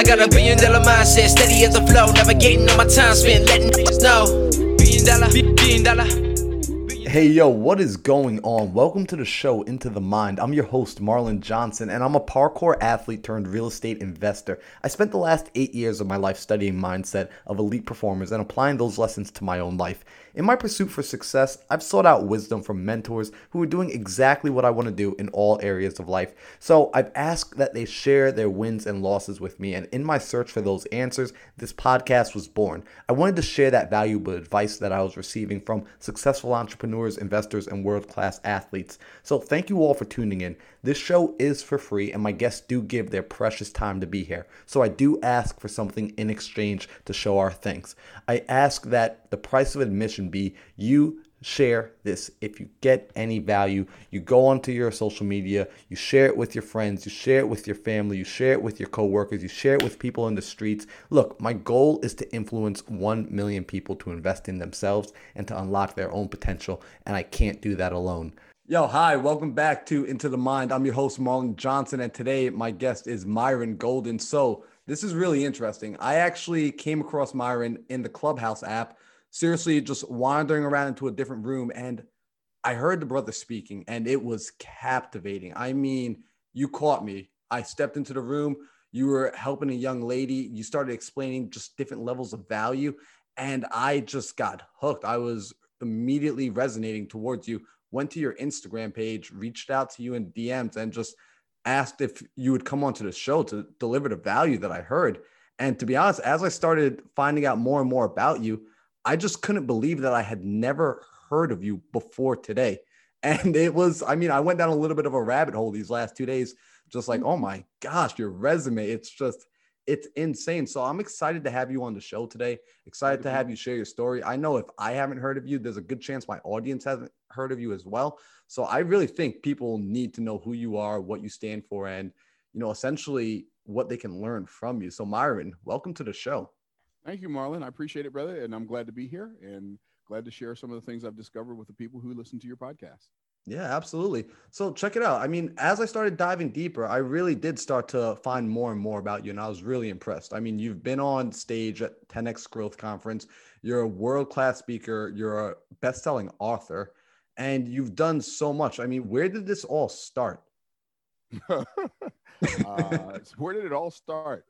I got $1 billion mindset, steady as a flow, navigating on my time spent, letting niggas know. $1 billion. Hey, yo, what is going on? Welcome to the show, Into the Mind. I'm your host, Marlon Johnson, and I'm a parkour athlete turned real estate investor. I spent the last 8 years of my life studying mindset of elite performers and applying those lessons to my own life. In my pursuit for success, I've sought out wisdom from mentors who are doing exactly what I want to do in all areas of life. So I've asked that they share their wins and losses with me, and in my search for those answers, this podcast was born. I wanted to share that valuable advice that I was receiving from successful entrepreneurs, investors, and world-class athletes. So thank you all for tuning in. This show is for free, and my guests do give their precious time to be here. So I do ask for something in exchange to show our thanks. I ask that the price of admission be you share this. If you get any value, you go onto your social media, you share it with your friends, you share it with your family, you share it with your coworkers, you share it with people in the streets. Look, my goal is to influence 1 million people to invest in themselves and to unlock their own potential, and I can't do that alone. Yo, hi, welcome back to Into the Mind. I'm your host, Marlon Johnson, and today my guest is Myron Golden. So this is really interesting. I actually came across Myron in the Clubhouse app. Seriously, just wandering around into a different room, and I heard the brother speaking, and it was captivating. I mean, you caught me. I stepped into the room. You were helping a young lady. You started explaining just different levels of value, and I just got hooked. I was immediately resonating towards you, went to your Instagram page, reached out to you in DMs, and just asked if you would come onto the show to deliver the value that I heard. And to be honest, as I started finding out more and more about you, I just couldn't believe that I had never heard of you before today. And it was, I mean, I went down a little bit of a rabbit hole these last 2 days, just like, oh my gosh, your resume. It's just, it's insane. So I'm excited to have you on the show today. Excited to have you share your story. I know if I haven't heard of you, there's a good chance my audience hasn't heard of you as well. So I really think people need to know who you are, what you stand for, and, you know, essentially what they can learn from you. So Myron, welcome to the show. Thank you, Marlon. I appreciate it, brother. And I'm glad to be here and glad to share some of the things I've discovered with the people who listen to your podcast. Yeah, absolutely. So check it out. I mean, as I started diving deeper, I really did start to find more and more about you. And I was really impressed. I mean, you've been on stage at 10X Growth Conference. You're a world-class speaker. You're a best-selling author. And you've done so much. I mean, where did this all start? Where did it all start?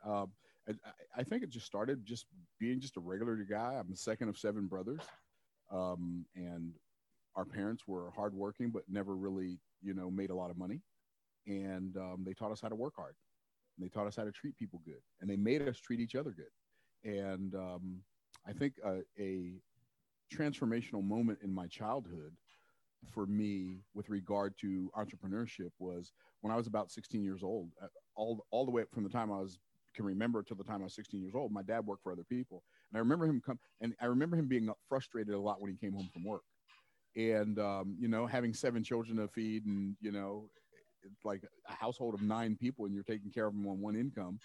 I think it just started just being just a regular guy. I'm the second of seven brothers. And our parents were hardworking, but never really, you know, made a lot of money. And they taught us how to work hard. And they taught us how to treat people good. And they made us treat each other good. And I think a transformational moment in my childhood for me with regard to entrepreneurship was when I was about 16 years old, all the way up from the time I was can remember till the time I was 16 years old, my dad worked for other people. And I remember him being frustrated a lot when he came home from work. And, you know, having seven children to feed and, you know, it's like a household of nine people and you're taking care of them on one income,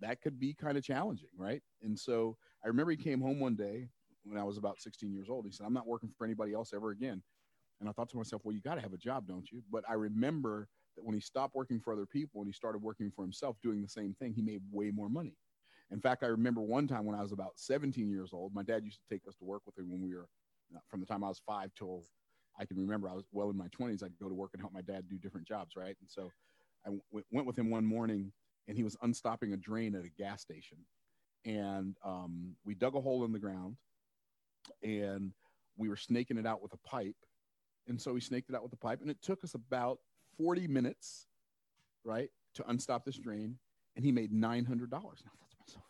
that could be kind of challenging, right? And so I remember he came home one day when I was about 16 years old. He said, I'm not working for anybody else ever again. And I thought to myself, well, you got to have a job, don't you? But I remember that when he stopped working for other people and he started working for himself doing the same thing, he made way more money. In fact, I remember one time when I was about 17 years old, my dad used to take us to work with him when we were, from the time I was five till I can remember, I was well in my 20s, I'd go to work and help my dad do different jobs, right? And so I went with him one morning and he was unstopping a drain at a gas station. And we dug a hole in the ground and we were snaking it out with a pipe. And so we snaked it out with a pipe and it took us about 40 minutes, right, to unstop this drain, and he made $900. And I thought to myself,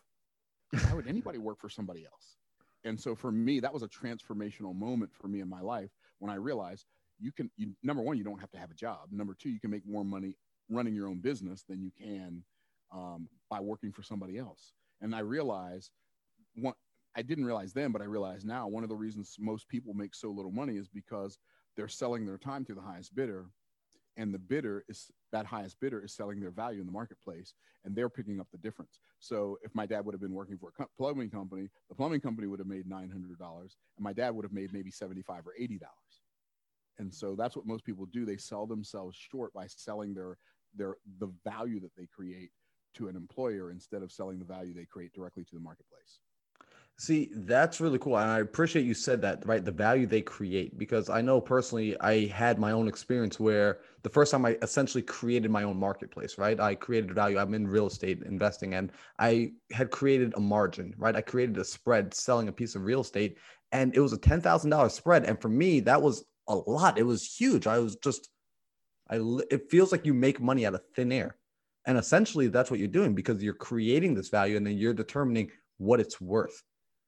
why would anybody work for somebody else? And so for me, that was a transformational moment for me in my life when I realized number one, you don't have to have a job. Number two, you can make more money running your own business than you can by working for somebody else. And I realized I didn't realize then, but I realize now one of the reasons most people make so little money is because they're selling their time to the highest bidder. And that highest bidder is selling their value in the marketplace and they're picking up the difference. So if my dad would have been working for a plumbing company, the plumbing company would have made $900 and my dad would have made maybe $75 or $80. And so that's what most people do. They sell themselves short by selling the value that they create to an employer instead of selling the value they create directly to the marketplace. See, that's really cool. And I appreciate you said that, right? The value they create, because I know personally, I had my own experience where the first time I essentially created my own marketplace, right? I created value. I'm in real estate investing, and I had created a margin, right? I created a spread selling a piece of real estate, and it was a $10,000 spread. And for me, that was a lot. It was huge. I was just, it feels like you make money out of thin air. And essentially that's what you're doing, because you're creating this value and then you're determining what it's worth.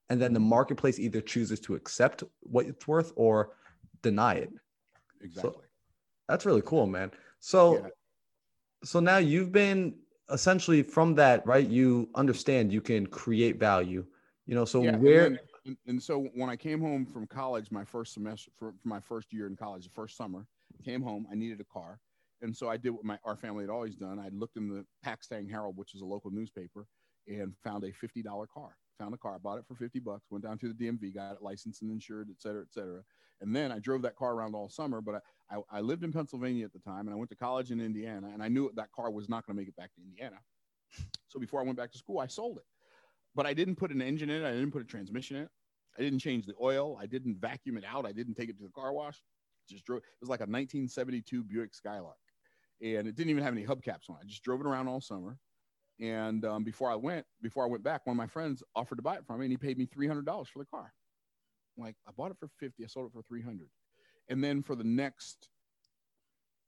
And then the marketplace either chooses to accept what it's worth or deny it. Exactly. So that's really cool, man. So, yeah. So now you've been essentially from that, right? You understand you can create value, you know, so yeah, where... And so when I came home from college, my first semester, for my first year in college, the first summer, came home, I needed a car. And so I did what our family had always done. I looked in the Paxton Herald, which is a local newspaper, and found a $50 car. Found a car, bought it for $50, went down to the DMV, got it licensed and insured, et cetera, et cetera. And then I drove that car around all summer, but I lived in Pennsylvania at the time, and I went to college in Indiana, and I knew that car was not going to make it back to Indiana. So before I went back to school, I sold it. But I didn't put an engine in it. I didn't put a transmission in it. I didn't change the oil. I didn't vacuum it out. I didn't take it to the car wash. Just drove. It was like a 1972 Buick Skylark, and it didn't even have any hubcaps on it. I just drove it around all summer. And before I went back, one of my friends offered to buy it from me, and he paid me $300 for the car. I'm like, I bought it for $50, I sold it for $300. And then for the next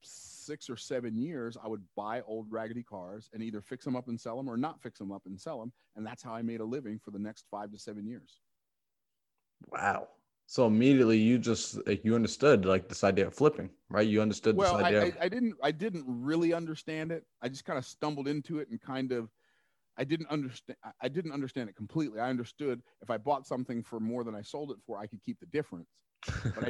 6 or 7 years, I would buy old raggedy cars and either fix them up and sell them, or not fix them up and sell them. And that's how I made a living for the next 5 to 7 years. Wow. So immediately you just, you understood like this idea of flipping, right? You understood this idea. I didn't really understand it. I just kind of stumbled into it, and I didn't understand it completely. I understood if I bought something for more than I sold it for, I could keep the difference, but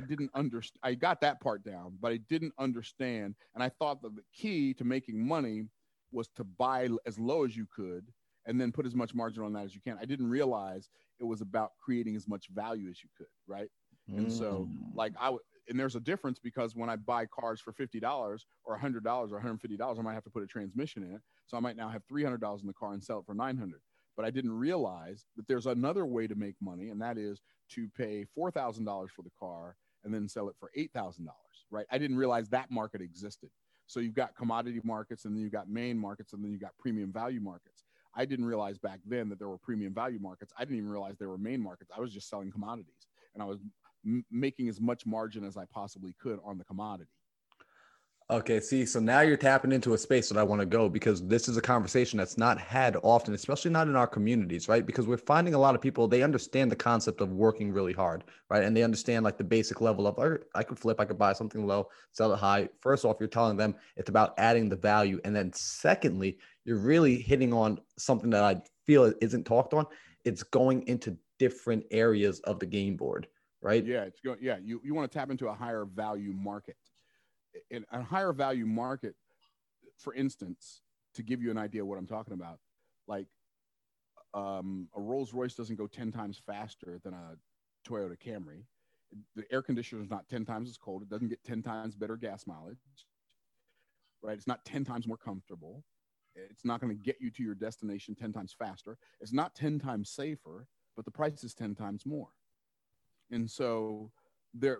I got that part down, but I didn't understand. And I thought that the key to making money was to buy as low as you could and then put as much margin on that as you can. I didn't realize it was about creating as much value as you could, right? And so like and there's a difference, because when I buy cars for $50 or $100 or $150, I might have to put a transmission in it. So I might now have $300 in the car and sell it for $900. But I didn't realize that there's another way to make money, and that is to pay $4,000 for the car and then sell it for $8,000, right? I didn't realize that market existed. So you've got commodity markets, and then you've got main markets, and then you've got premium value markets. I didn't realize back then that there were premium value markets. I didn't even realize there were main markets. I was just selling commodities, and I was making as much margin as I possibly could on the commodity. Okay. See, so now you're tapping into a space that I want to go, because this is a conversation that's not had often, especially not in our communities, right? Because we're finding a lot of people, they understand the concept of working really hard, right? And they understand like the basic level of, I could flip, I could buy something low, sell it high. First off, you're telling them it's about adding the value. And then secondly, you're really hitting on something that I feel isn't talked on. It's going into different areas of the game board, right? Yeah. It's going, yeah. You want to tap into a higher value market. In a higher value market, for instance, to give you an idea of what I'm talking about, like a Rolls-Royce doesn't go 10 times faster than a Toyota Camry. The air conditioner is not 10 times as cold. It doesn't get 10 times better gas mileage, right? It's not 10 times more comfortable. It's not going to get you to your destination 10 times faster. It's not 10 times safer, but the price is 10 times more. And so there...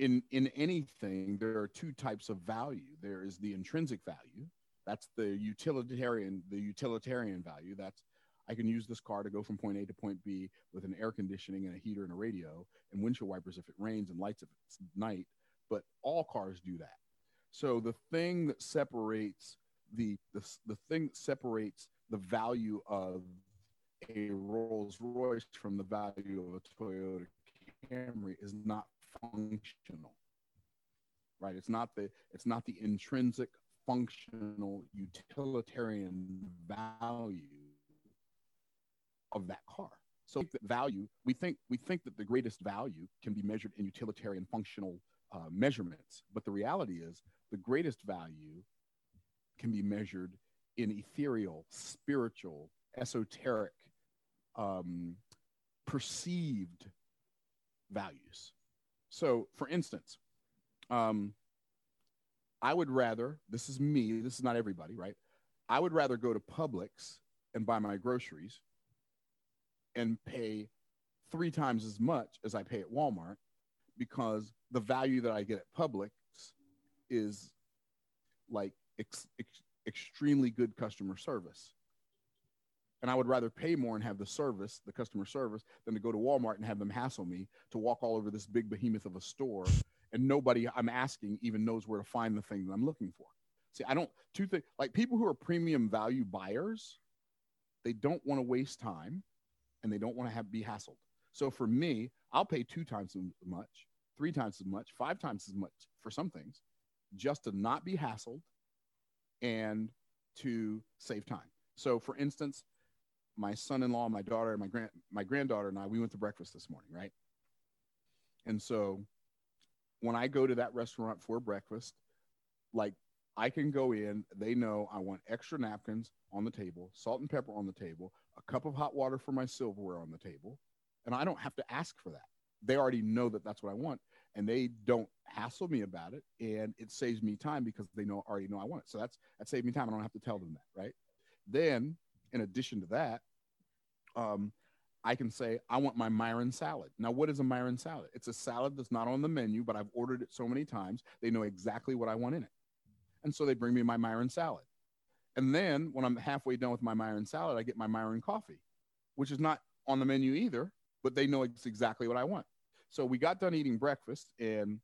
In anything, there are two types of value. There is the intrinsic value. That's the utilitarian value. That's, I can use this car to go from point A to point B with an air conditioning and a heater and a radio and windshield wipers if it rains and lights if it's night, but all cars do that. So the thing that separates the value of a Rolls-Royce from the value of a Toyota Camry is not functional, right? It's not the intrinsic functional utilitarian value of that car. So that value, we think that the greatest value can be measured in utilitarian functional measurements, but the reality is the greatest value can be measured in ethereal, spiritual, esoteric, perceived values. So, for instance, I would rather, this is me, this is not everybody, right? I would rather go to Publix and buy my groceries and pay 3 times as much as I pay at Walmart, because the value that I get at Publix is like extremely good customer service. And I would rather pay more and have the service, the customer service, than to go to Walmart and have them hassle me to walk all over this big behemoth of a store, and nobody I'm asking even knows where to find the thing that I'm looking for. See, I don't, two things, like people who are premium value buyers, they don't want to waste time and they don't want to be hassled. So for me, I'll pay 2 times as much, 3 times as much, 5 times as much for some things, just to not be hassled and to save time. So for instance, my son-in-law, my daughter, and my granddaughter and I, we went to breakfast this morning, right? And so when I go to that restaurant for breakfast, like I can go in, they know I want extra napkins on the table, salt and pepper on the table, a cup of hot water for my silverware on the table, and I don't have to ask for that. They already know that that's what I want, and they don't hassle me about it, and it saves me time because they know already know I want it. So that saved me time. I don't have to tell them that, right? Then, in addition to that, I can say, I want my Myron salad. Now, what is a Myron salad? It's a salad that's not on the menu, but I've ordered it so many times, they know exactly what I want in it. And so they bring me my Myron salad. And then when I'm halfway done with my Myron salad, I get my Myron coffee, which is not on the menu either, but they know it's exactly what I want. So we got done eating breakfast, and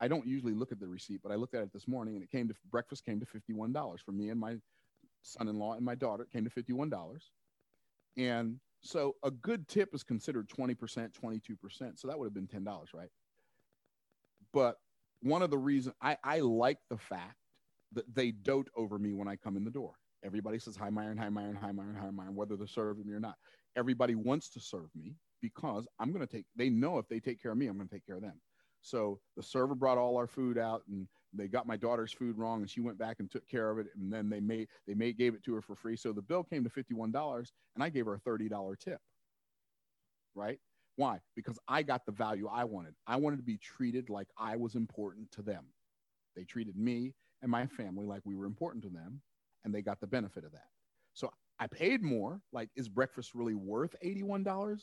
I don't usually look at the receipt, but I looked at it this morning, and breakfast came to $51 for me and my son-in-law and my daughter. It came to $51. And so a good tip is considered 20%, 22%. So that would have been $10, right? But one of the reasons I like the fact that they dote over me when I come in the door. Everybody says, hi, Myron, hi, Myron, hi, Myron, hi, Myron, whether they're serving me or not. Everybody wants to serve me because they know if they take care of me, I'm going to take care of them. So the server brought all our food out, and they got my daughter's food wrong, and she went back and took care of it. And then they gave it to her for free. So the bill came to $51, and I gave her a $30 tip, right? Why? Because I got the value I wanted. I wanted to be treated like I was important to them. They treated me and my family like we were important to them, and they got the benefit of that. So I paid more. Like, is breakfast really worth $81?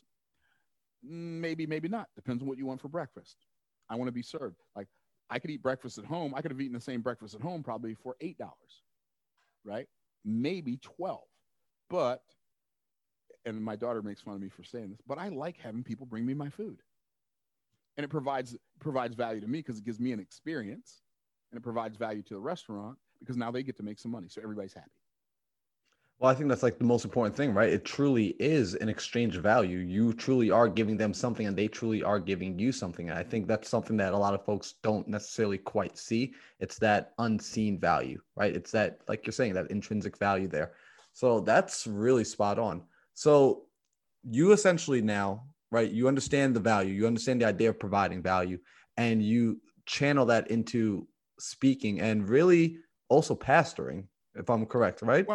Maybe, maybe not. Depends on what you want for breakfast. I want to be served. Like, I could eat breakfast at home. I could have eaten the same breakfast at home probably for $8, right? Maybe 12. But, and my daughter makes fun of me for saying this, but I like having people bring me my food. And it provides value to me because it gives me an experience, and it provides value to the restaurant because now they get to make some money. So everybody's happy. Well, I think that's like the most important thing, right? It truly is an exchange of value. You truly are giving them something, and they truly are giving you something. And I think that's something that a lot of folks don't necessarily quite see. It's that unseen value, right? It's that, like you're saying, that intrinsic value there. So that's really spot on. So you essentially now, right, you understand the value, you understand the idea of providing value, and you channel that into speaking and really also pastoring, if I'm correct, right?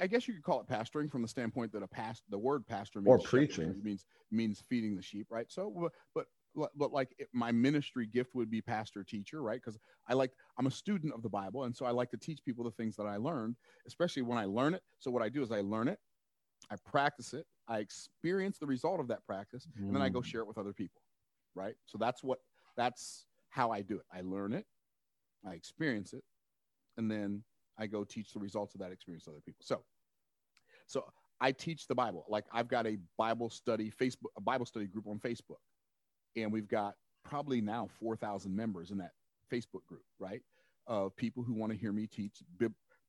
I guess you could call it pastoring from the standpoint that the word pastor means, or preaching, means feeding the sheep, right? So, but like my ministry gift would be pastor teacher, right? Because I'm a student of the Bible, and so I like to teach people the things that I learned, especially when I learn it. So what I do is I learn it, I practice it, I experience the result of that practice, and then I go share it with other people, right? So that's how I do it. I learn it, I experience it, and then I go teach the results of that experience to other people. So I teach the Bible. Like, I've got a Bible study group on Facebook, and we've got probably now 4,000 members in that Facebook group, right? Of people who want to hear me teach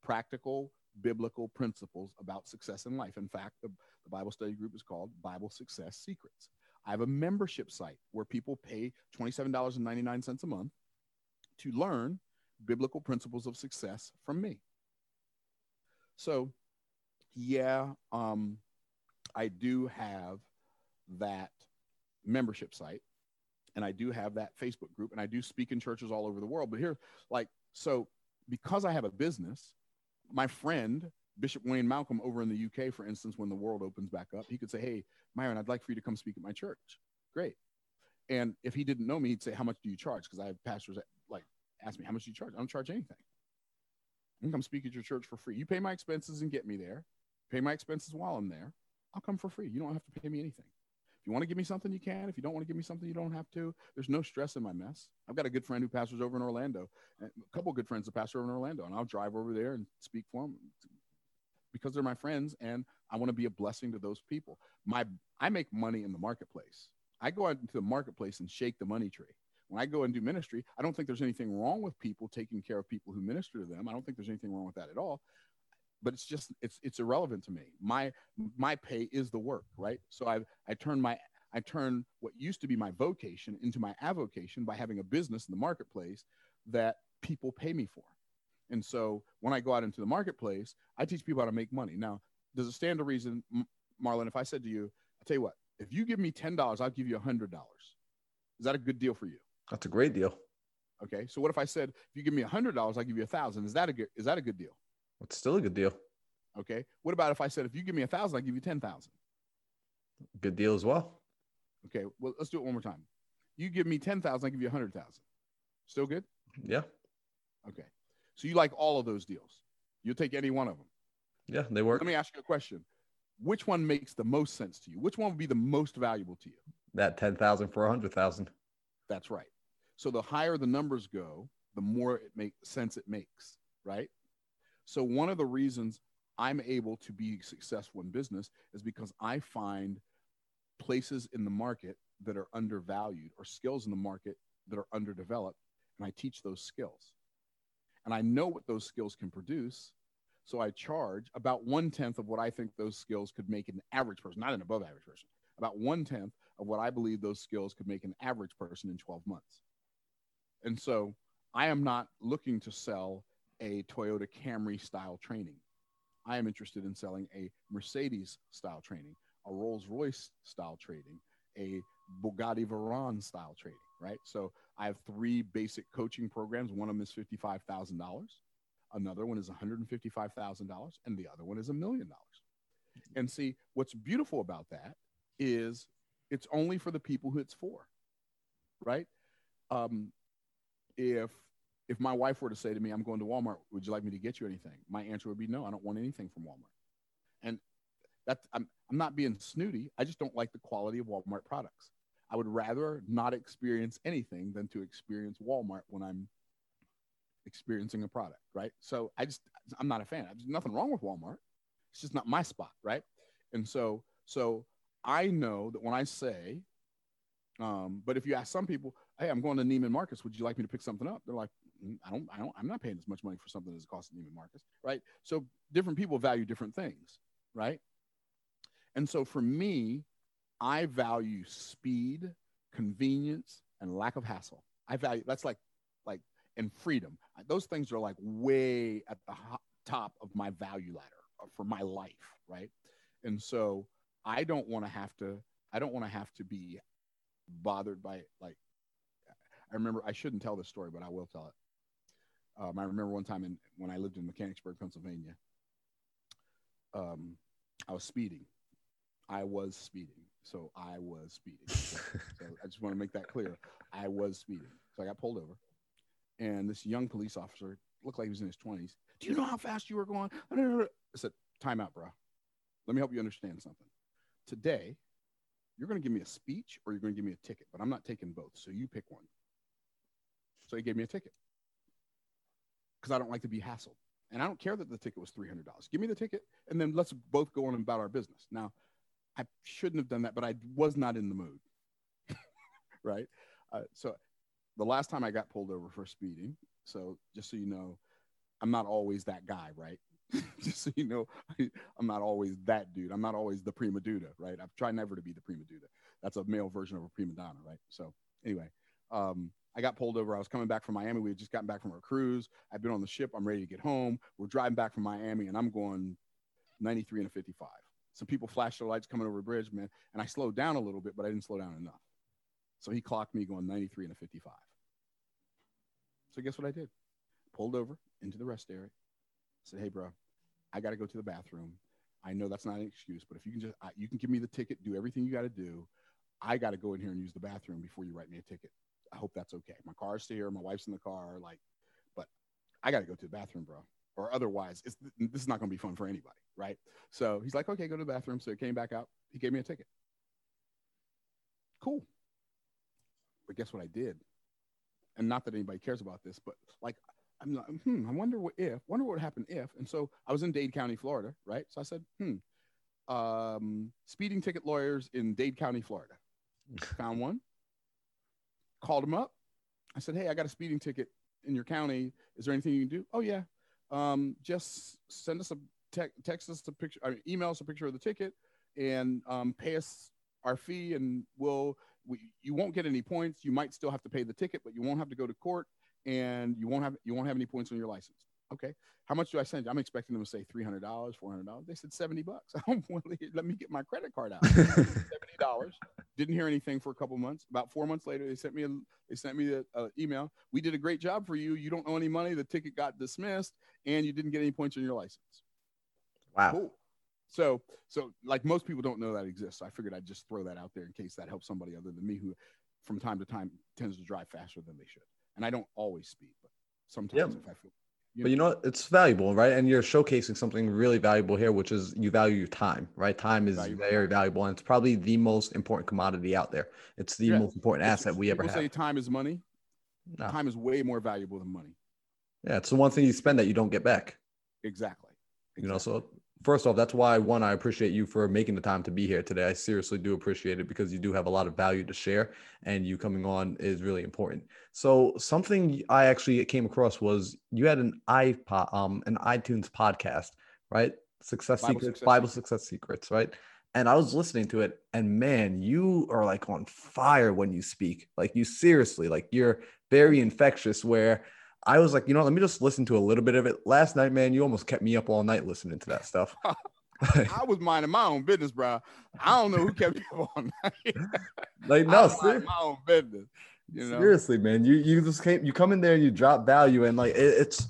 practical biblical principles about success in life. In fact, the Bible study group is called Bible Success Secrets. I have a membership site where people pay $27.99 a month to learn biblical principles of success from me. So, yeah, I do have that membership site, and I do have that Facebook group, and I do speak in churches all over the world. But here, because I have a business, my friend Bishop Wayne Malcolm over in the UK, for instance, when the world opens back up, he could say, hey, Myron, I'd like for you to come speak at my church. Great. And if he didn't know me, he'd say, how much do you charge? Because I have pastors that ask me, how much do you charge? I don't charge anything. I can come speak at your church for free. You pay my expenses and get me there. Pay my expenses while I'm there. I'll come for free. You don't have to pay me anything. If you want to give me something, you can. If you don't want to give me something, you don't have to. There's no stress in my mess. I've got a good friend who pastors over in Orlando, a couple of good friends that pastor over in Orlando, and I'll drive over there and speak for them because they're my friends, and I want to be a blessing to those people. I make money in the marketplace. I go out into the marketplace and shake the money tree. When I go and do ministry, I don't think there's anything wrong with people taking care of people who minister to them. I don't think there's anything wrong with that at all. But it's just, it's irrelevant to me. My pay is the work, right? So I turn what used to be my vocation into my avocation by having a business in the marketplace that people pay me for. And so when I go out into the marketplace, I teach people how to make money. Now, does it stand to reason, Marlon, if I said to you, I'll tell you what, if you give me $10, I'll give you $100. Is that a good deal for you? That's a great deal. Okay. So what if I said, if you give me $100, I'll give you $1,000. Is that a good deal? It's still a good deal. Okay. What about if I said, if you give me $1,000, I'll give you $10,000? Good deal as well. Okay. Well, let's do it one more time. You give me $10,000, I'll give you $100,000. Still good? Yeah. Okay. So you like all of those deals. You'll take any one of them. Yeah, they work. Let me ask you a question. Which one makes the most sense to you? Which one would be the most valuable to you? That $10,000 for $100,000. That's right. So the higher the numbers go, the more it makes sense it makes, right? So one of the reasons I'm able to be successful in business is because I find places in the market that are undervalued or skills in the market that are underdeveloped, and I teach those skills. And I know what those skills can produce, so I charge about 1/10 of what I think those skills could make an average person, not an above average person, about 1/10 of what I believe those skills could make an average person in 12 months. And so I am not looking to sell a Toyota Camry style training. I am interested in selling a Mercedes style training, a Rolls-Royce style training, a Bugatti Veyron style training, right? So I have three basic coaching programs. One of them is $55,000. Another one is $155,000. And the other one is $1 million. And see, what's beautiful about that is it's only for the people who it's for, right? If my wife were to say to me, I'm going to Walmart, would you like me to get you anything? My answer would be, no, I don't want anything from Walmart. And I'm not being snooty. I just don't like the quality of Walmart products. I would rather not experience anything than to experience Walmart when I'm experiencing a product, right? So I'm not a fan. There's nothing wrong with Walmart. It's just not my spot, right? And so I know that when I say, but if you ask some people, hey, I'm going to Neiman Marcus, would you like me to pick something up? They're like, I'm not paying as much money for something as it costs at Neiman Marcus, right? So different people value different things, right? And so for me, I value speed, convenience, and lack of hassle. I value, that's like, and freedom. Those things are like way at the top of my value ladder for my life, right? And so I don't want to have to be bothered by, like, I remember, I shouldn't tell this story, but I will tell it. I remember one time when I lived in Mechanicsburg, Pennsylvania, I was speeding. So I just want to make that clear. I was speeding. So I got pulled over, and this young police officer, looked like he was in his 20s. Do you know how fast you were going? I said, time out, bro. Let me help you understand something. Today, you're going to give me a speech or you're going to give me a ticket, but I'm not taking both. So you pick one. So he gave me a ticket because I don't like to be hassled. And I don't care that the ticket was $300. Give me the ticket, and then let's both go on about our business. Now, I shouldn't have done that, but I was not in the mood, right? So the last time I got pulled over for speeding, so just so you know, I'm not always that guy, right? Just so you know, I'm not always that dude. I'm not always the prima donna, right? I've tried never to be the prima donna. That's a male version of a prima donna, right? So anyway, I got pulled over. I was coming back from Miami. We had just gotten back from our cruise. I've been on the ship. I'm ready to get home. We're driving back from Miami, and I'm going 93 and a 55. Some people flashed their lights coming over a bridge, man. And I slowed down a little bit, but I didn't slow down enough. So he clocked me going 93 and a 55. So guess what I did? Pulled over into the rest area. Said, hey, bro, I got to go to the bathroom. I know that's not an excuse, but if you can just, you can give me the ticket, do everything you got to do. I got to go in here and use the bathroom before you write me a ticket. I hope that's okay. My car's here. My wife's in the car. But I got to go to the bathroom, bro. or otherwise, this is not going to be fun for anybody, right? So he's like, okay, go to the bathroom. So he came back out. He gave me a ticket. Cool. But guess what I did? And not that anybody cares about this, but like, I'm like, I wonder what would happen if. And so I was in Dade County, Florida, right? So I said, speeding ticket lawyers in Dade County, Florida. Found one, called him up. I said, hey, I got a speeding ticket in your county. Is there anything you can do? Oh, yeah. Just send us a text us a picture, or email us a picture of the ticket, and pay us our fee, and you won't get any points. You might still have to pay the ticket, but you won't have to go to court, and you won't have any points on your license. Okay. How much do I send you? I'm expecting them to say $300, $400. They said $70. I don't want to let me get my credit card out. $70. Didn't hear anything for a couple months. About 4 months later, they sent me an email. We did a great job for you. You don't owe any money. The ticket got dismissed, and you didn't get any points on your license. Wow. Cool. So like most people don't know that exists. So I figured I'd just throw that out there in case that helps somebody other than me who from time to time tends to drive faster than they should. And I don't always speed, but sometimes if I feel. But you know, it's valuable, right? And you're showcasing something really valuable here, which is you value your time, right? Time is very valuable, and it's probably the most important commodity out there. It's the most important asset we ever have. People say time is money. No. Time is way more valuable than money. Yeah, it's the one thing you spend that you don't get back. Exactly. You know, so first off, that's why, one, I appreciate you for making the time to be here today. I seriously do appreciate it because you do have a lot of value to share, and you coming on is really important. So something I actually came across was you had an iTunes podcast, right? Bible Success Secrets, right? And I was listening to it, and man, you are like on fire when you speak. Like you seriously, like you're very infectious where I was like, you know, let me just listen to a little bit of it. Last night, man, you almost kept me up all night listening to that stuff. I was minding my own business, bro. I don't know who kept me up all night. Like, no, seriously, my own business. You know? Seriously, man, you come in there and you drop value, and like it's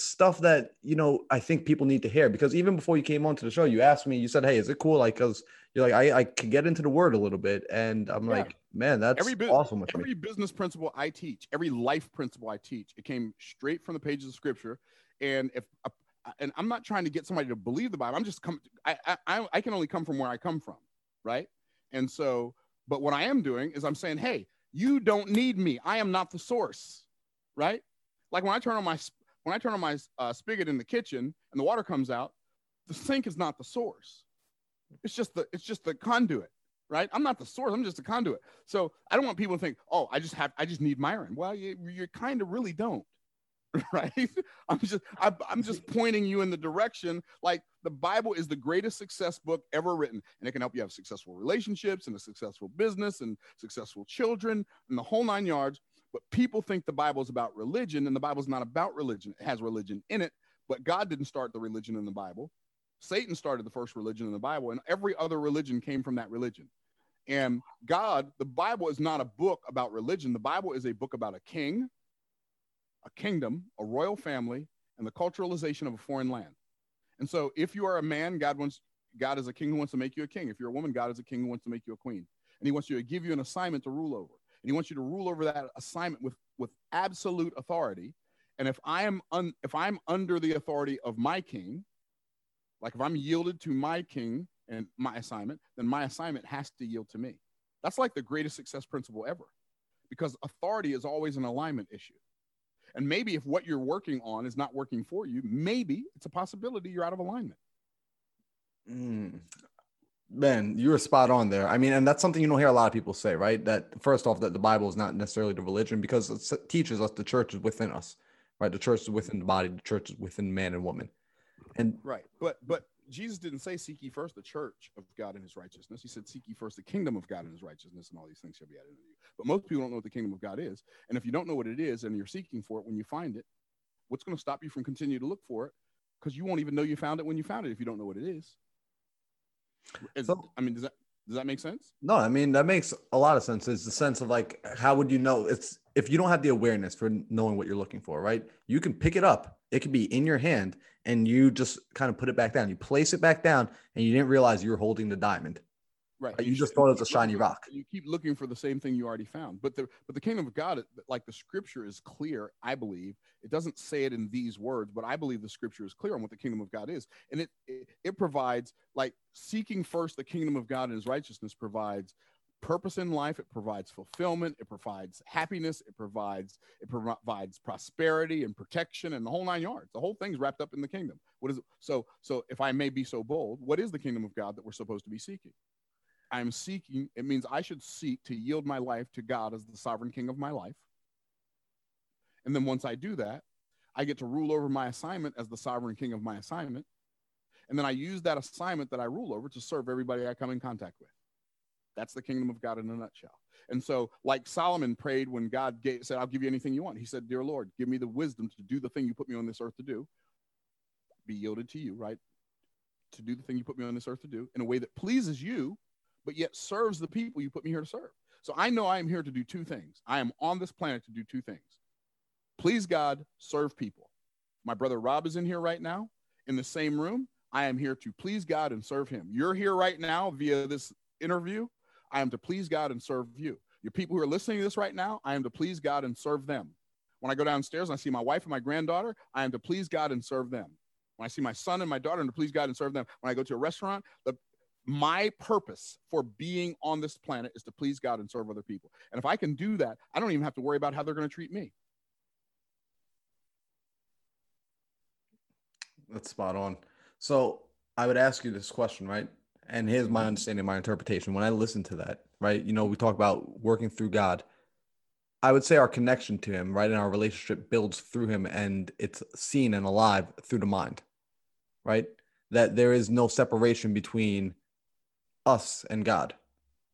stuff that, you know, I think people need to hear, because even before you came on to the show, you asked me, you said, hey, is it cool? Like, because you're like, I can get into the word a little bit. And I'm like, man, that's awesome. Every business principle I teach, every life principle I teach, it came straight from the pages of scripture. And and I'm not trying to get somebody to believe the Bible. I'm just I can only come from where I come from. Right. And so, but what I am doing is I'm saying, hey, you don't need me. I am not the source. Right. Like when I turn on my spigot in the kitchen and the water comes out, the sink is not the source. It's just the conduit, right? I'm not the source. I'm just a conduit. So I don't want people to think, oh, I just need Myron. Well, you kind of really don't, right? I'm just pointing you in the direction. Like the Bible is the greatest success book ever written, and it can help you have successful relationships and a successful business and successful children and the whole nine yards. But people think the Bible is about religion, and the Bible is not about religion. It has religion in it, but God didn't start the religion in the Bible. Satan started the first religion in the Bible, and every other religion came from that religion. And God, the Bible is not a book about religion. The Bible is a book about a king, a kingdom, a royal family, and the culturalization of a foreign land. And so if you are a man, God is a king who wants to make you a king. If you're a woman, God is a king who wants to make you a queen. And he wants you to give you an assignment to rule over. And he wants you to rule over that assignment with absolute authority. And if I'm under the authority of my king, like if I'm yielded to my king and my assignment, then my assignment has to yield to me. That's like the greatest success principle ever, because authority is always an alignment issue. And maybe if what you're working on is not working for you, maybe it's a possibility you're out of alignment. Man, you were spot on there. I mean, and that's something you don't hear a lot of people say, right? That first off, that the Bible is not necessarily the religion, because it teaches us the church is within us, right? The church is within the body, the church is within man and woman. And right. But Jesus didn't say seek ye first the church of God and his righteousness. He said seek ye first the kingdom of God and his righteousness, and all these things shall be added unto you. But most people don't know what the kingdom of God is. And if you don't know what it is and you're seeking for it, when you find it, what's going to stop you from continuing to look for it? Because you won't even know you found it when you found it if you don't know what it is. Does that make sense? No, I mean, that makes a lot of sense. It's the sense of like, how would you know? It's if you don't have the awareness for knowing what you're looking for, right? You can pick it up. It could be in your hand, and you just kind of put it back down. You place it back down, and you didn't realize you were holding the diamond. Right. You just thought it's a shiny rock. You keep looking for the same thing you already found. But the kingdom of God, like the scripture is clear, I believe. It doesn't say it in these words, but I believe the scripture is clear on what the kingdom of God is. And it provides, like, seeking first the kingdom of God and his righteousness provides purpose in life. It provides fulfillment. It provides happiness. It provides prosperity and protection and the whole nine yards. The whole thing's wrapped up in the kingdom. What is it? So if I may be so bold, what is the kingdom of God that we're supposed to be seeking? I'm seeking, it means I should seek to yield my life to God as the sovereign king of my life. And then once I do that, I get to rule over my assignment as the sovereign king of my assignment. And then I use that assignment that I rule over to serve everybody I come in contact with. That's the kingdom of God in a nutshell. And so, like Solomon prayed when God said, I'll give you anything you want. He said, dear Lord, give me the wisdom to do the thing you put me on this earth to do. Be yielded to you, right? To do the thing you put me on this earth to do in a way that pleases you, but yet serves the people you put me here to serve. So I know I am here to do two things. I am on this planet to do two things. Please God, serve people. My brother Rob is in here right now in the same room. I am here to please God and serve him. You're here right now via this interview. I am to please God and serve you. Your people who are listening to this right now, I am to please God and serve them. When I go downstairs and I see my wife and my granddaughter, I am to please God and serve them. When I see my son and my daughter, I'm to please God and serve them. When I go to a restaurant, my purpose for being on this planet is to please God and serve other people. And if I can do that, I don't even have to worry about how they're going to treat me. That's spot on. So I would ask you this question, right? And here's my understanding, my interpretation. When I listen to that, right, you know, we talk about working through God. I would say our connection to him, right, and our relationship builds through him, and it's seen and alive through the mind, right? That there is no separation between us and God,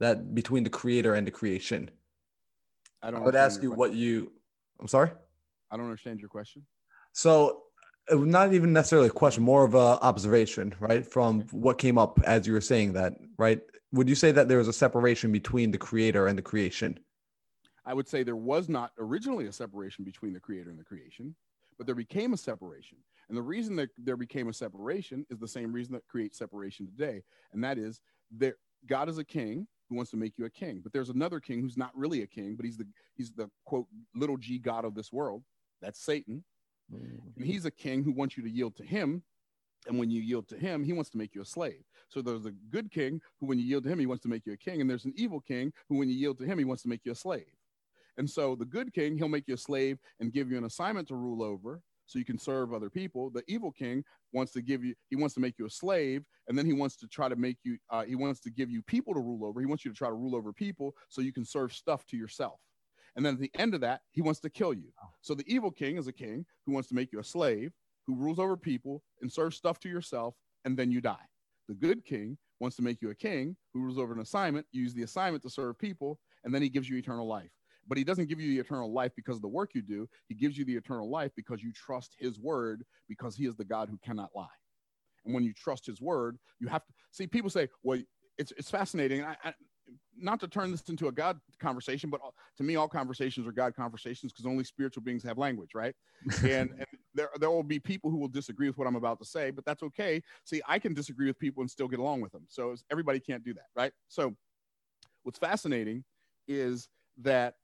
that between the creator and the creation. I would ask you what you, I'm sorry? I don't understand your question. So it was not even necessarily a question, more of an observation, right? From what came up as you were saying that, right? Would you say that there was a separation between the creator and the creation? I would say there was not originally a separation between the creator and the creation, but there became a separation. And the reason that there became a separation is the same reason that creates separation today. And that is that God is a king who wants to make you a king, but there's another king who's not really a king, but he's the quote, little G God of this world. That's Satan. And he's a king who wants you to yield to him. And when you yield to him, he wants to make you a slave. So there's a good king who, when you yield to him, he wants to make you a king. And there's an evil king who, when you yield to him, he wants to make you a slave. And so the good king, he'll make you a slave and give you an assignment to rule over, so you can serve other people. The evil king wants to give you, he wants to make you a slave, and then he wants to try to make you, he wants to give you people to rule over. He wants you to try to rule over people so you can serve stuff to yourself. And then at the end of that, he wants to kill you. So the evil king is a king who wants to make you a slave, who rules over people and serves stuff to yourself, and then you die. The good king wants to make you a king who rules over an assignment, use the assignment to serve people, and then he gives you eternal life. But he doesn't give you the eternal life because of the work you do. He gives you the eternal life because you trust his word, because he is the God who cannot lie. And when you trust his word, you have to see, people say, well, it's fascinating. I not to turn this into a God conversation, but to me, all conversations are God conversations because only spiritual beings have language, right? And there will be people who will disagree with what I'm about to say, but that's okay. See, I can disagree with people and still get along with them. So everybody can't do that, right? So what's fascinating is that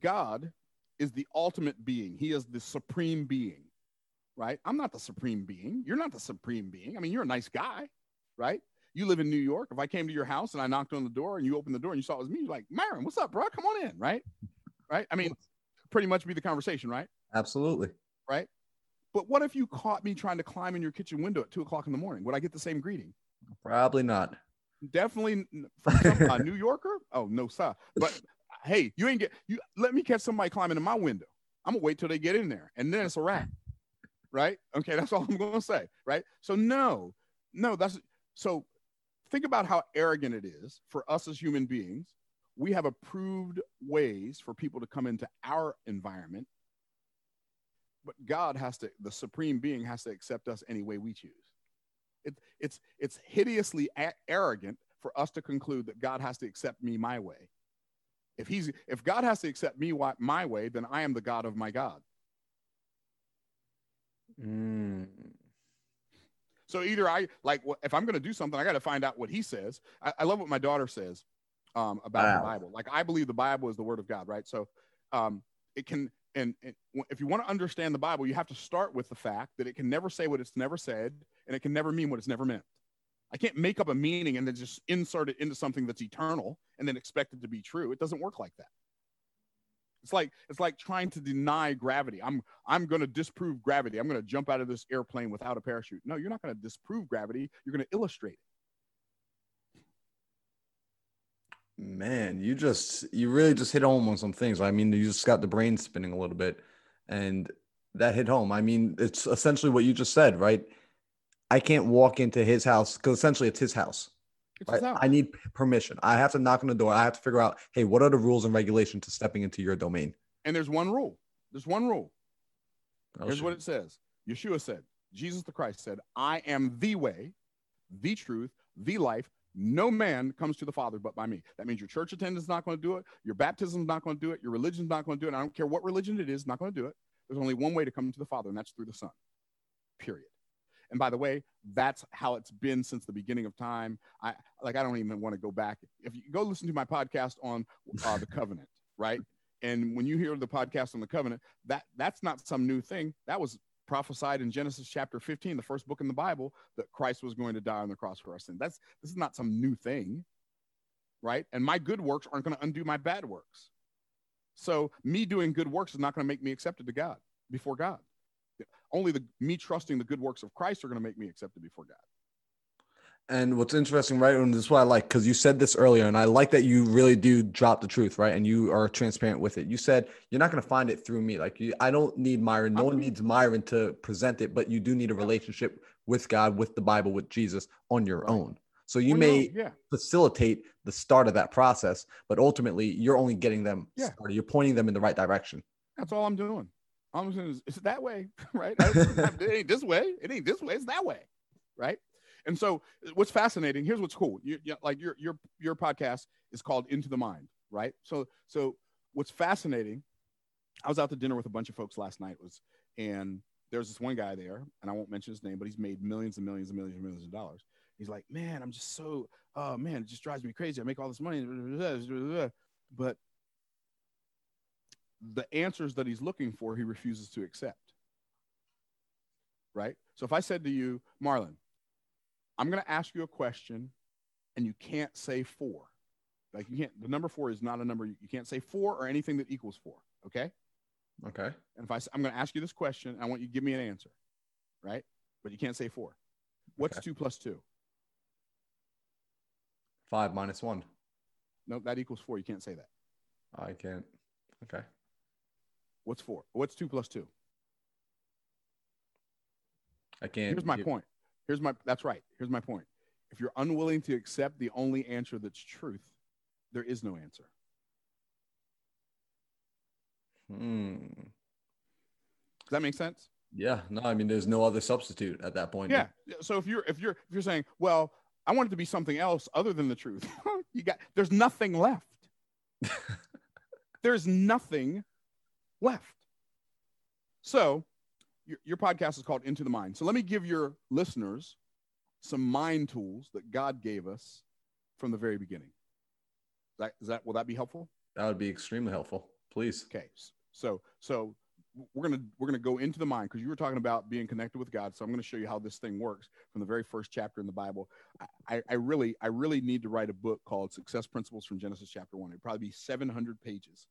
God is the ultimate being. He is the supreme being, right? I'm not the supreme being. You're not the supreme being. I mean, you're a nice guy, right? You live in New York. If I came to your house and I knocked on the door and you opened the door and you saw it was me, you're like, Myron, what's up, bro? Come on in, right? Right? I mean, pretty much be the conversation, right? Absolutely. Right? But what if you caught me trying to climb in your kitchen window at 2:00 in the morning? Would I get the same greeting? Probably not. Definitely from a New Yorker? Oh, no, sir. But hey, you let me catch somebody climbing in my window. I'm gonna wait till they get in there, and then it's a wrap, right? Okay, that's all I'm gonna say, right? So no, that's so. Think about how arrogant it is for us as human beings. We have approved ways for people to come into our environment, but God the supreme being has to accept us any way we choose. It's hideously arrogant for us to conclude that God has to accept me my way. If God has to accept me my way, then I am the God of my God. So either I like, if I'm going to do something, I got to find out what he says. I love what my daughter says about the Bible. Like, I believe the Bible is the word of God, right? So it can, and if you want to understand the Bible, you have to start with the fact that it can never say what it's never said, and it can never mean what it's never meant. I can't make up a meaning and then just insert it into something that's eternal and then expect it to be true. It doesn't work like that. It's like trying to deny gravity. I'm going to disprove gravity. I'm going to jump out of this airplane without a parachute. No, you're not going to disprove gravity. You're going to illustrate it. Man, you really just hit home on some things. I mean, you just got the brain spinning a little bit, and that hit home. I mean, it's essentially what you just said, right? I can't walk into his house because essentially it's his house. Right? I need permission. I have to knock on the door. I have to figure out, hey, what are the rules and regulations to stepping into your domain? And there's one rule. There's one rule. Oh, here's what it says. Yeshua said, Jesus the Christ said, I am the way, the truth, the life. No man comes to the Father but by me. That means your church attendance is not going to do it. Your baptism is not going to do it. Your religion is not going to do it. I don't care what religion it is, not going to do it. There's only one way to come to the Father, and that's through the Son, period. And by the way, that's how it's been since the beginning of time. I don't even want to go back. If you go listen to my podcast on the covenant, right? And when you hear the podcast on the covenant, that's not some new thing. That was prophesied in Genesis chapter 15, the first book in the Bible, that Christ was going to die on the cross for our sin. This is not some new thing, right? And my good works aren't going to undo my bad works. So me doing good works is not going to make me accepted to God, before God. Only me trusting the good works of Christ are going to make me accepted before God. And what's interesting, right? And this is what I like, because you said this earlier, and I like that you really do drop the truth, right? And you are transparent with it. You said, you're not going to find it through me. Like, I don't need Myron. No one needs Myron to present it, but you do need a relationship with God, with the Bible, with Jesus on your own. So you may facilitate the start of that process, but ultimately you're only getting them started. You're pointing them in the right direction. That's all I'm doing. It's that way, right? It ain't this way. It ain't this way. It's that way, right? And so, what's fascinating? Here's what's cool. Your podcast is called Into the Mind, right? So what's fascinating? I was out to dinner with a bunch of folks last night. And there's this one guy there, and I won't mention his name, but he's made millions and millions and millions and millions of dollars. He's like, man, I'm just so, oh man, it just drives me crazy. I make all this money, but the answers that he's looking for, he refuses to accept, right? So if I said to you, Marlon, I'm going to ask you a question, and you can't say 4. Like, you can't, the number 4 is not a number. You can't say 4 or anything that equals 4, okay? Okay. And if I'm going to ask you this question, I want you to give me an answer, right? But you can't say 4. What's 2 plus 2? 5 minus 1. No, that equals 4. You can't say that. I can't. Okay. What's 4? What's 2 plus 2? I can't. Here's my point. That's right. Here's my point. If you're unwilling to accept the only answer that's truth, there is no answer. Does that make sense? Yeah. No, I mean, there's no other substitute at that point. Yeah. So if you're saying, well, I want it to be something else other than the truth, there's nothing left. There's nothing left. So your podcast is called Into the Mind. So let me give your listeners some mind tools that God gave us from the very beginning. Will that be helpful? That would be extremely helpful. Please. Okay. So we're gonna go into the mind, because you were talking about being connected with God. So I'm gonna show you how this thing works from the very first chapter in the Bible. I really need to write a book called Success Principles from Genesis Chapter 1. It'd probably be 700 pages.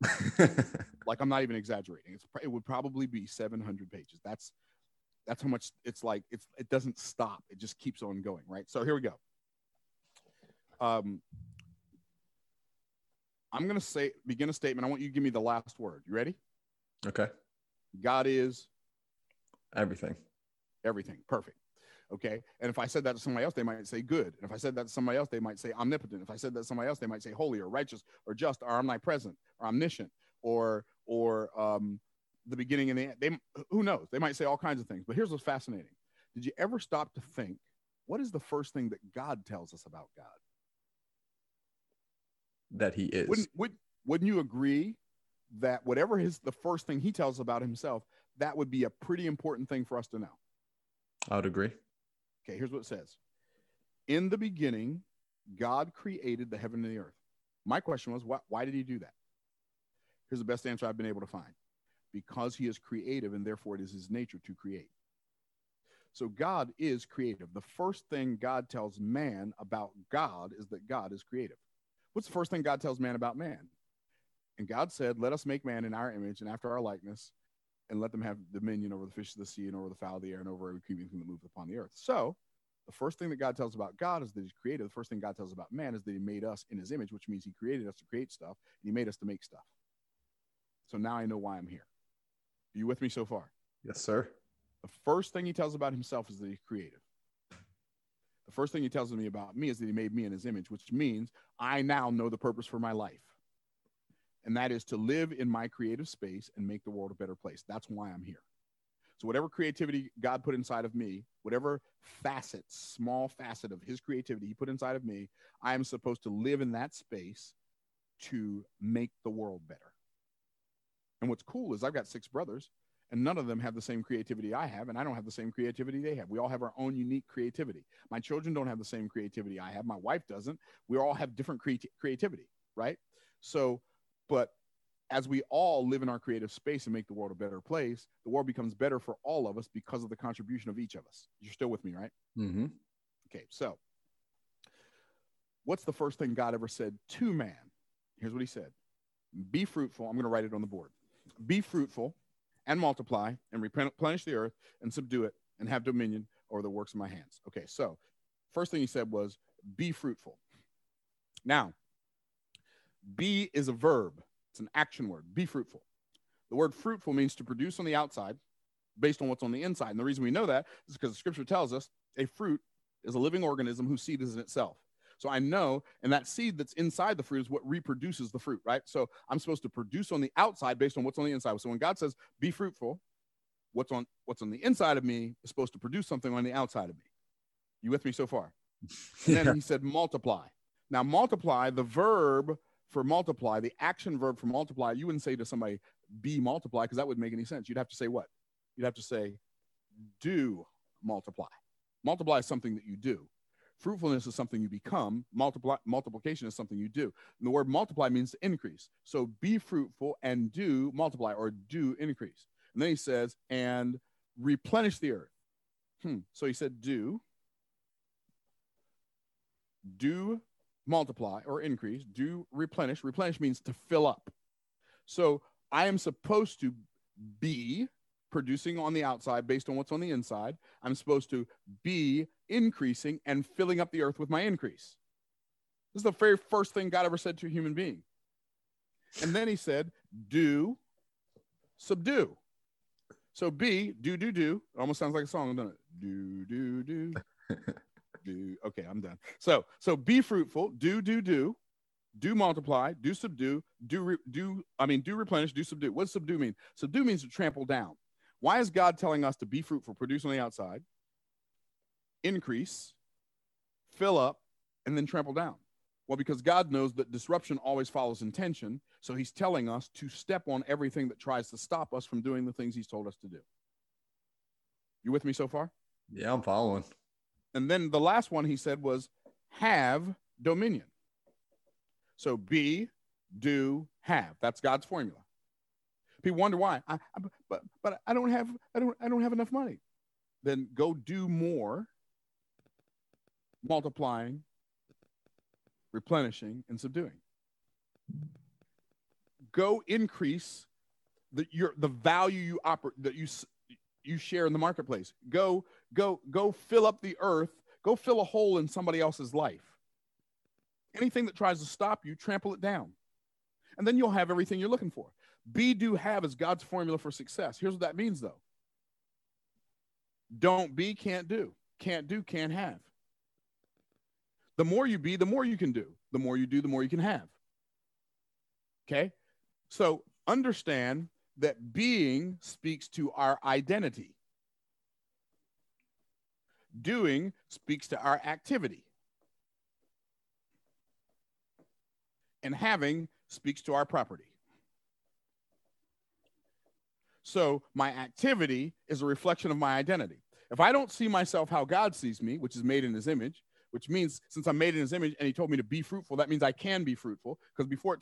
Like, I'm not even exaggerating. It would probably be 700 pages. That's how much it's like. It doesn't stop. It just keeps on going, right? So here we go. I'm gonna begin a statement. I want you to give me the last word. You ready? Okay. God is everything. Everything. Perfect. Okay. And if I said that to somebody else, they might say good. And if I said that to somebody else, they might say omnipotent. If I said that to somebody else, they might say holy or righteous or just or omnipresent or omniscient or the beginning and the end. Who knows? They might say all kinds of things. But here's what's fascinating. Did you ever stop to think, what is the first thing that God tells us about God? That he is. Wouldn't you agree that whatever the first thing he tells about himself, that would be a pretty important thing for us to know? I would agree. Okay, here's what it says. In the beginning, God created the heaven and the earth. My question was, why did he do that? Here's the best answer I've been able to find. Because he is creative, and therefore it is his nature to create. So God is creative. The first thing God tells man about God is that God is creative. What's the first thing God tells man about man? And God said, let us make man in our image and after our likeness, and let them have dominion over the fish of the sea and over the fowl of the air and over every creeping thing that moves upon the earth. So the first thing that God tells about God is that he's creative. The first thing God tells about man is that he made us in his image, which means he created us to create stuff, and he made us to make stuff. So now I know why I'm here. Are you with me so far? Yes, sir. The first thing he tells about himself is that he's creative. The first thing he tells me about me is that he made me in his image, which means I now know the purpose for my life. And that is to live in my creative space and make the world a better place. That's why I'm here. So whatever creativity God put inside of me, whatever facet, small facet of his creativity he put inside of me, I am supposed to live in that space to make the world better. And what's cool is I've got 6 brothers, and none of them have the same creativity I have, and I don't have the same creativity they have. We all have our own unique creativity. My children don't have the same creativity I have. My wife doesn't. We all have different creativity, right? So, but as we all live in our creative space and make the world a better place, the world becomes better for all of us because of the contribution of each of us. You're still with me, right? Mm-hmm. Okay, so what's the first thing God ever said to man? Here's what he said. Be fruitful. I'm going to write it on the board. Be fruitful and multiply and replenish the earth and subdue it and have dominion over the works of my hands. Okay, so first thing he said was be fruitful. Now, be is a verb. It's an action word, be fruitful. The word fruitful means to produce on the outside based on what's on the inside. And the reason we know that is because the scripture tells us a fruit is a living organism whose seed is in itself. So I know, and that seed that's inside the fruit is what reproduces the fruit, right? So I'm supposed to produce on the outside based on what's on the inside. So when God says, be fruitful, what's on the inside of me is supposed to produce something on the outside of me. You with me so far? And then he said, multiply. Now multiply, the verb for multiply, the action verb for multiply, you wouldn't say to somebody, be multiply, because that wouldn't make any sense. You'd have to say what? You'd have to say, do multiply. Multiply is something that you do. Fruitfulness is something you become. Multiplication is something you do. And the word multiply means to increase. So be fruitful and do multiply, or do increase. And then he says, and replenish the earth. So he said, do multiply or increase, do replenish. Replenish means to fill up. So I am supposed to be producing on the outside based on what's on the inside. I'm supposed to be increasing and filling up the earth with my increase. This is the very first thing God ever said to a human being. And then he said, do, subdue. So be, do. It almost sounds like a song, doesn't it? Do. Okay, I'm done. So be fruitful, do multiply, do subdue, do replenish, do subdue. What does subdue mean? Subdue means to trample down. Why is God telling us to be fruitful, produce on the outside, increase, fill up, and then trample down? Well, because God knows that disruption always follows intention, so he's telling us to step on everything that tries to stop us from doing the things he's told us to do. You with me so far? Yeah, I'm following. And then the last one he said was have dominion. So be, do, have. That's God's formula. People wonder why. But I don't have enough money. Then go do more, multiplying, replenishing, and subduing. Go increase the value you share in the marketplace. Go fill up the earth. Go fill a hole in somebody else's life. Anything that tries to stop you, trample it down. And then you'll have everything you're looking for. Be, do, have is God's formula for success. Here's what that means, though. Don't be, can't do. Can't do, can't have. The more you be, the more you can do. The more you do, the more you can have. Okay? So understand that being speaks to our identity. Doing speaks to our activity. And having speaks to our property. So my activity is a reflection of my identity. If I don't see myself how God sees me, which is made in his image, which means since I'm made in his image and he told me to be fruitful, that means I can be fruitful. Because before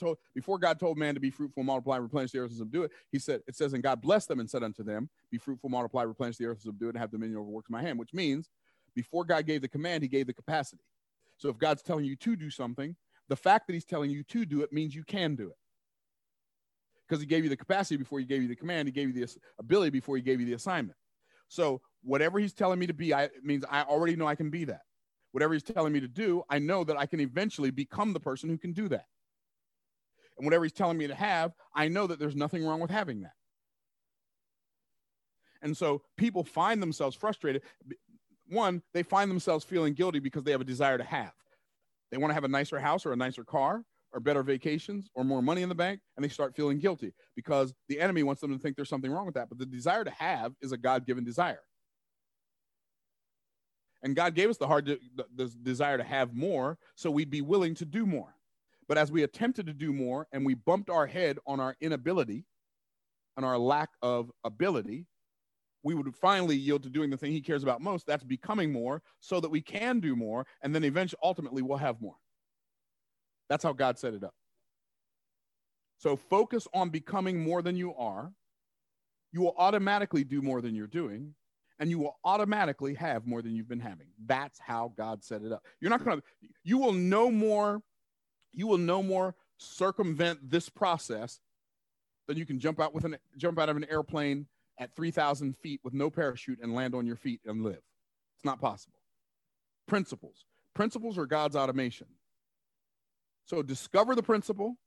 God told man to be fruitful, multiply, replenish the earth and subdue it, he said, it says, and God blessed them and said unto them, be fruitful, multiply, replenish the earth and subdue it, and have dominion over works of my hand, which means before God gave the command, he gave the capacity. So if God's telling you to do something, the fact that he's telling you to do it means you can do it. Because he gave you the capacity before he gave you the command, he gave you the ability before he gave you the assignment. So whatever he's telling me to be, it means I already know I can be that. Whatever he's telling me to do, I know that I can eventually become the person who can do that. And whatever he's telling me to have, I know that there's nothing wrong with having that. And so people find themselves frustrated. One, they find themselves feeling guilty because they have a desire to have. They want to have a nicer house or a nicer car or better vacations or more money in the bank, and they start feeling guilty because the enemy wants them to think there's something wrong with that. But the desire to have is a God-given desire. And God gave us the desire to have more so we'd be willing to do more. But as we attempted to do more and we bumped our head on our inability and our lack of ability, we would finally yield to doing the thing he cares about most, that's becoming more, so that we can do more, and then eventually, ultimately, we'll have more. That's how God set it up. So focus on becoming more than you are. You will automatically do more than you're doing, and you will automatically have more than you've been having. That's how God set it up. You will no more circumvent this process than you can jump out of an airplane at 3,000 feet with no parachute and land on your feet and live. It's not possible. Principles are God's automation. So discover the principle,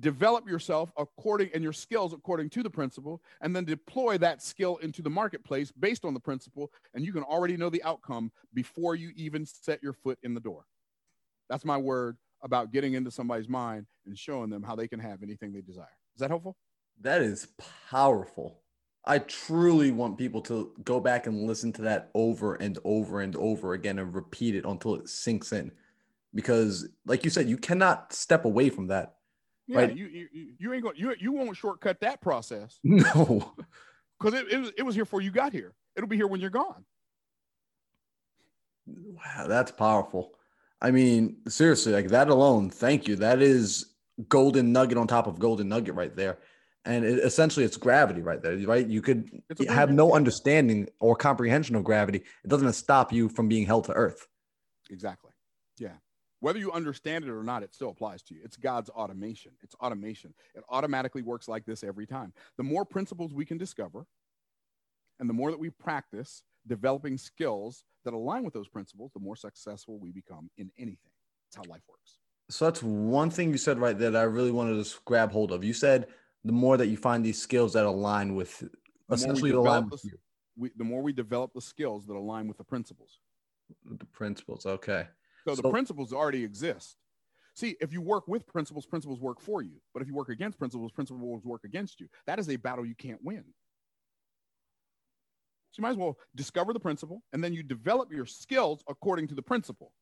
develop yourself according and your skills according to the principle, and then deploy that skill into the marketplace based on the principle, and you can already know the outcome before you even set your foot in the door. That's my word about getting into somebody's mind and showing them how they can have anything they desire. Is that helpful? That is powerful. I truly want people to go back and listen to that over and over and over again and repeat it until it sinks in. Because like you said, you cannot step away from that. Yeah, right? You won't shortcut that process. No. Because it was here before you got here. It'll be here when you're gone. Wow, that's powerful. I mean, seriously, like that alone, thank you. That is golden nugget on top of golden nugget right there. And essentially it's gravity right there, right? You could have no understanding or comprehension of gravity. It doesn't stop you from being held to earth. Exactly. Yeah. Whether you understand it or not, it still applies to you. It's God's automation. It's automation. It automatically works like this every time. The more principles we can discover and the more that we practice developing skills that align with those principles, the more successful we become in anything. That's how life works. So that's one thing you said right there that I really wanted to grab hold of. You said the more that you find these skills that align with, essentially align with you. The more we develop the skills that align with the principles. The principles, okay. So the principles already exist. See, if you work with principles, principles work for you. But if you work against principles, principles work against you. That is a battle you can't win. So you might as well discover the principle, and then you develop your skills according to the principle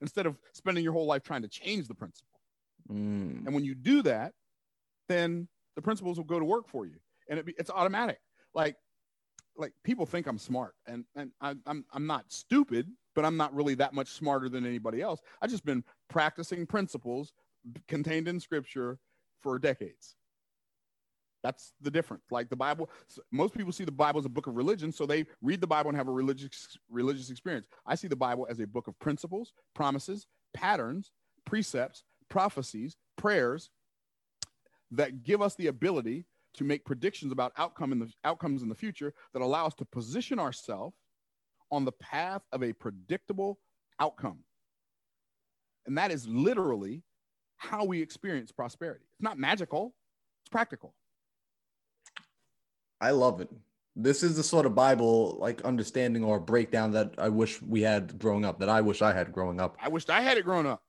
instead of spending your whole life trying to change the principle. And when you do that, then the principles will go to work for you. And it's automatic. Like people think I'm smart, and I'm not stupid, but I'm not really that much smarter than anybody else. I've just been practicing principles contained in scripture for decades. That's the difference. Like the Bible, most people see the Bible as a book of religion, so they read the Bible and have a religious experience. I see the Bible as a book of principles, promises, patterns, precepts, prophecies, prayers that give us the ability to make predictions about outcomes in the future that allow us to position ourselves on the path of a predictable outcome. And that is literally how we experience prosperity. It's not magical, it's practical. I love it. This is the sort of Bible like understanding or breakdown that I wish we had growing up, that I wish I had growing up. I wished I had it growing up.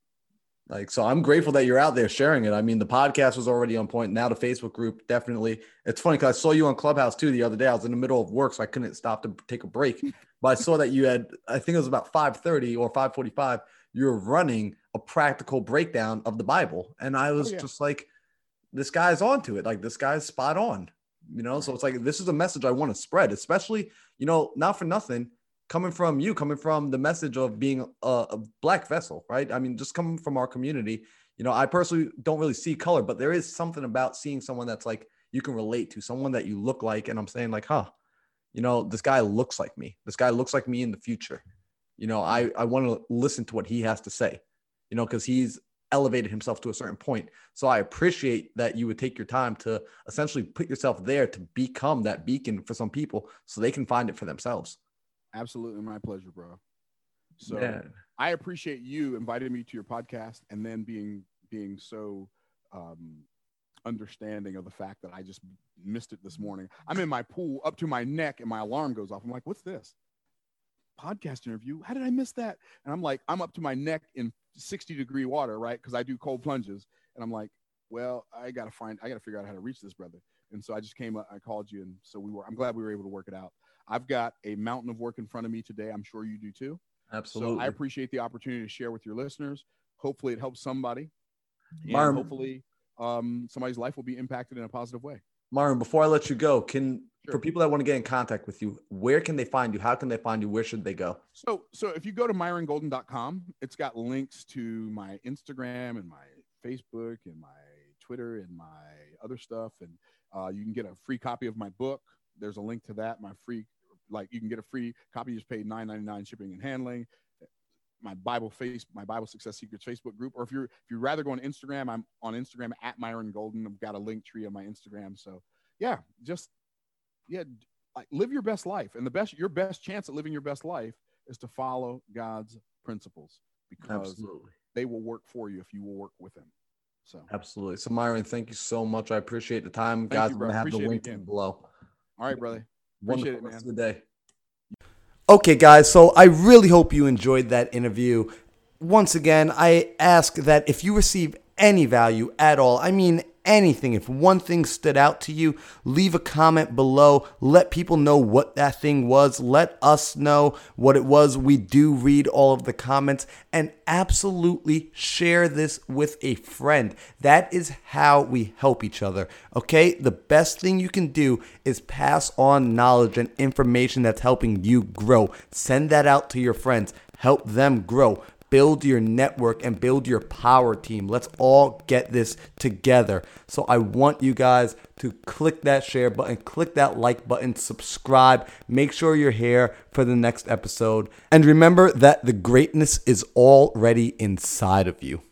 Like, so I'm grateful that you're out there sharing it. I mean, the podcast was already on point. Now the Facebook group, definitely. It's funny because I saw you on Clubhouse too the other day. I was in the middle of work, so I couldn't stop to take a break. But I saw that you had, I think it was about 5:30 or 5:45, you were running a practical breakdown of the Bible. And I was just like, this guy's onto it. Like, this guy's spot on, you know? Right. So it's like, this is a message I want to spread, especially, you know, not for nothing. coming from you, coming from the message of being a black vessel, right? I mean, just coming from our community, you know, I personally don't really see color, but there is something about seeing someone that's like, you can relate to, someone that you look like. And I'm saying like, huh, you know, this guy looks like me. This guy looks like me in the future. You know, I want to listen to what he has to say, you know, because he's elevated himself to a certain point. So I appreciate that you would take your time to essentially put yourself there to become that beacon for some people so they can find it for themselves. Absolutely. My pleasure, bro. So yeah. I appreciate you inviting me to your podcast and then being so understanding of the fact that I just missed it this morning. I'm in my pool up to my neck and my alarm goes off. I'm like, what's this? Podcast interview? How did I miss that? And I'm like, I'm up to my neck in 60-degree water, right? Because I do cold plunges. And I'm like, well, I gotta figure out how to reach this brother. And so I just came up, I called you. And so I'm glad we were able to work it out. I've got a mountain of work in front of me today. I'm sure you do too. Absolutely. So I appreciate the opportunity to share with your listeners. Hopefully it helps somebody. Myron, hopefully somebody's life will be impacted in a positive way. Myron, before I let you go, for people that want to get in contact with you, where can they find you? How can they find you? Where should they go? So if you go to MyronGolden.com, it's got links to my Instagram and my Facebook and my Twitter and my other stuff. And you can get a free copy of my book. There's a link to that. You can get a free copy. You just pay $9.99 shipping and handling. My Bible Success Secrets Facebook group, or if you'd rather go on Instagram, I'm on Instagram at Myron Golden. I've got a link tree on my Instagram. So yeah, live your best life, and your best chance at living your best life is to follow God's principles, because absolutely, they will work for you if you will work with them. So absolutely. So Myron, thank you so much. I appreciate the time. Thank Guys, I'm gonna have the link below. All right, brother. Appreciate it, man. Rest of the day. Okay, guys, so I really hope you enjoyed that interview. Once again, I ask that if you receive any value at all, I mean anything, if one thing stood out to you, leave a comment below. Let people know what that thing was. Let us know what it was. We do read all of the comments, and absolutely share this with a friend. That is how we help each other, okay? The best thing you can do is pass on knowledge and information that's helping you grow. Send that out to your friends. Help them grow. Build your network and build your power team. Let's all get this together. So I want you guys to click that share button, click that like button, subscribe, make sure you're here for the next episode. And remember that the greatness is already inside of you.